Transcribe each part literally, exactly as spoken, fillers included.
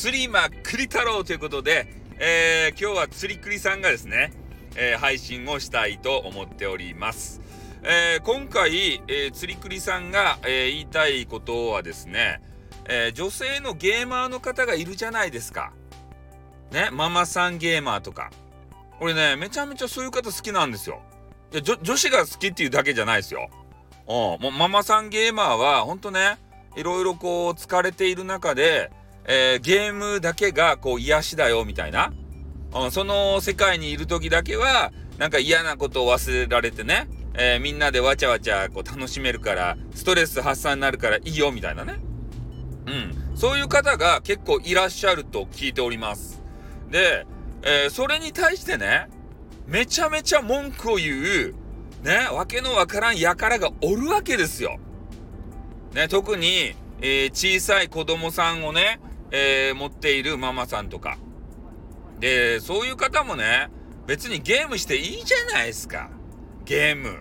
釣りまくり太郎ということで、えー、今日は釣りくりさんがですね、えー、配信をしたいと思っております。えー、今回、えー、釣りくりさんが、えー、言いたいことはですね、えー、女性のゲーマーの方がいるじゃないですか。ね、ママさんゲーマーとか。俺ね、めちゃめちゃそういう方好きなんですよ。いや、女、女子が好きっていうだけじゃないですよ。おう、もうママさんゲーマーはほんとね、いろいろこう疲れている中で、えー、ゲームだけがこう癒しだよみたいな、うん、その世界にいる時だけはなんか嫌なことを忘れられてね、えー、みんなでわちゃわちゃこう楽しめるからストレス発散になるからいいよみたいなね、うん、そういう方が結構いらっしゃると聞いております。で、えー、それに対してね、めちゃめちゃ文句を言うね、わけのわからん輩がおるわけですよ。ね、特に、えー、小さい子供さんをね、えー、持っているママさんとか。で、そういう方もね、別にゲームしていいじゃないですか。ゲーム。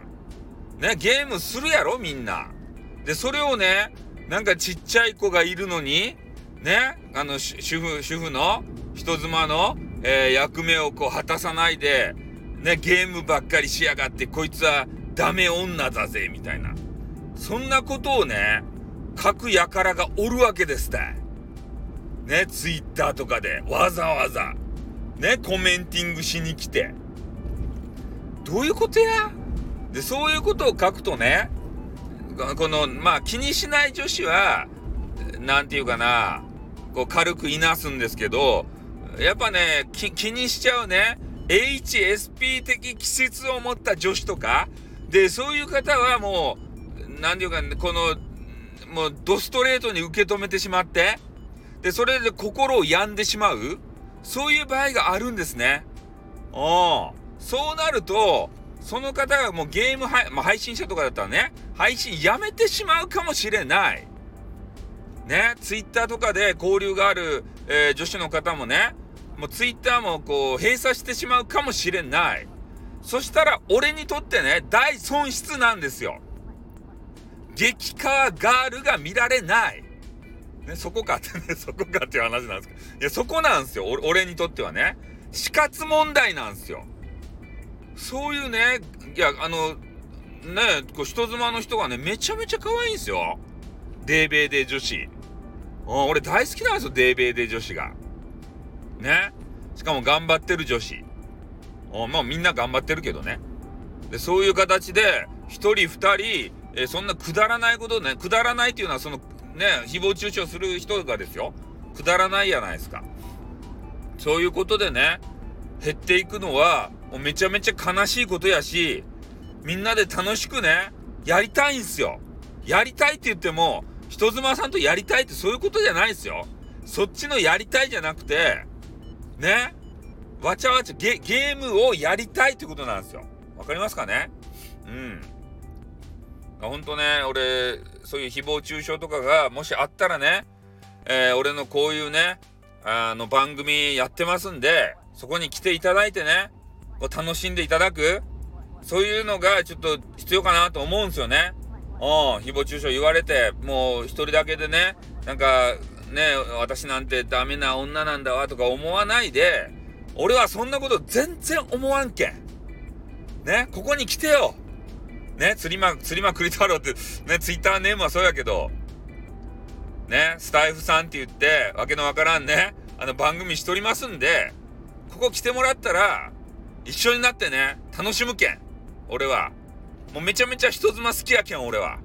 ね、ゲームするやろ、みんな。で、それをね、なんかちっちゃい子がいるのに、ね、あの、主婦、主婦の人妻の、えー、役目をこう果たさないで、ね、ゲームばっかりしやがって、こいつはダメ女だぜ、みたいな。そんなことをね、書くやからがおるわけですね。ね、ツイッターとかでわざわざ、ね、コメンティングしに来て。どういうことや？で、そういうことを書くとね、この、まあ、気にしない女子は、なんていうかな、こう軽くいなすんですけど、やっぱね、き気にしちゃうね、エイチエスピー 的気質を持った女子とか、で、そういう方はもう、なんていうか、この、もう、ドストレートに受け止めてしまって、で、それで心を病んでしまう、そういう場合があるんですね。おー。そうなると、その方がもうゲーム配、まあ、配信者とかだったらね、配信やめてしまうかもしれない。ね、ツイッターとかで交流がある、えー、女子の方もね、もうツイッターもこう閉鎖してしまうかもしれない。そしたら俺にとってね、大損失なんですよ。激カワガールが見られない。ね、そこかってね、そこかっていう話なんですけど。いや、そこなんですよ。俺、俺にとってはね。死活問題なんですよ。そういうね、いや、あの、ね、こう人妻の人がね、めちゃめちゃ可愛いんですよ。デーベーデー女子。俺大好きなんですよ、デーベーデー女子が。ね、しかも頑張ってる女子。まあみんな頑張ってるけどね。で、そういう形で一人二人、えー、そんなくだらないことね、くだらないっていうのはそのね、誹謗中傷する人がですよ、くだらないじゃないですか。そういうことでね、減っていくのはもうめちゃめちゃ悲しいことやし、みんなで楽しくね、やりたいんすよ。やりたいって言っても人妻さんとやりたいってそういうことじゃないですよ。そっちのやりたいじゃなくてね、わちゃわちゃ ゲ, ゲームをやりたいってことなんですよ。わかりますかね。うん。ほんとね、俺そういう誹謗中傷とかがもしあったらね、えー、俺のこういうね、あの番組やってますんで、そこに来ていただいてね、こう楽しんでいただく、そういうのがちょっと必要かなと思うんですよね。お、誹謗中傷言われて、もう一人だけでね、なんかね、私なんてダメな女なんだわとか思わないで、俺はそんなこと全然思わんけんね、ここに来てよね、釣りま、釣りまくり太郎ってね、ツイッターネームはそうやけどね、スタイフさんって言ってわけのわからんね、あの番組しとりますんで、ここ来てもらったら一緒になってね、楽しむけん。俺はもうめちゃめちゃ人妻好きやけん、俺は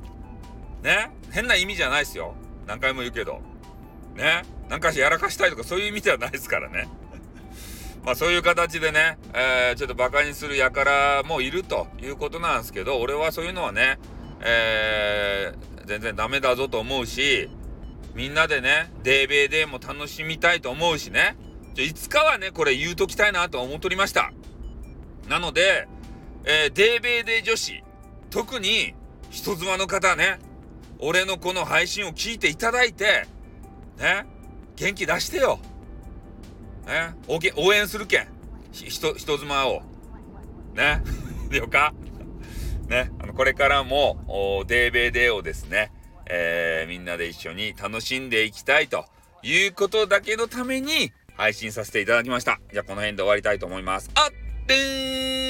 ね、変な意味じゃないっすよ、何回も言うけどね、なんかやらかしたいとかそういう意味ではないですからね。まあそういう形でね、えー、ちょっとバカにする輩もいるということなんですけど、俺はそういうのはね、えー、全然ダメだぞと思うし、みんなでね、デーベーデーも楽しみたいと思うしね、ちょいつかはね、これ言うときたいなと思っとりました。なので、えー、デーベーデー女子、特に人妻の方ね、俺のこの配信を聞いていただいて、ね、元気出してよ、ね、応援するけん、人妻をねよかね、あのこれからもデーベーデーをですね、えー、みんなで一緒に楽しんでいきたいということだけのために配信させていただきました。じゃあこの辺で終わりたいと思います。あってー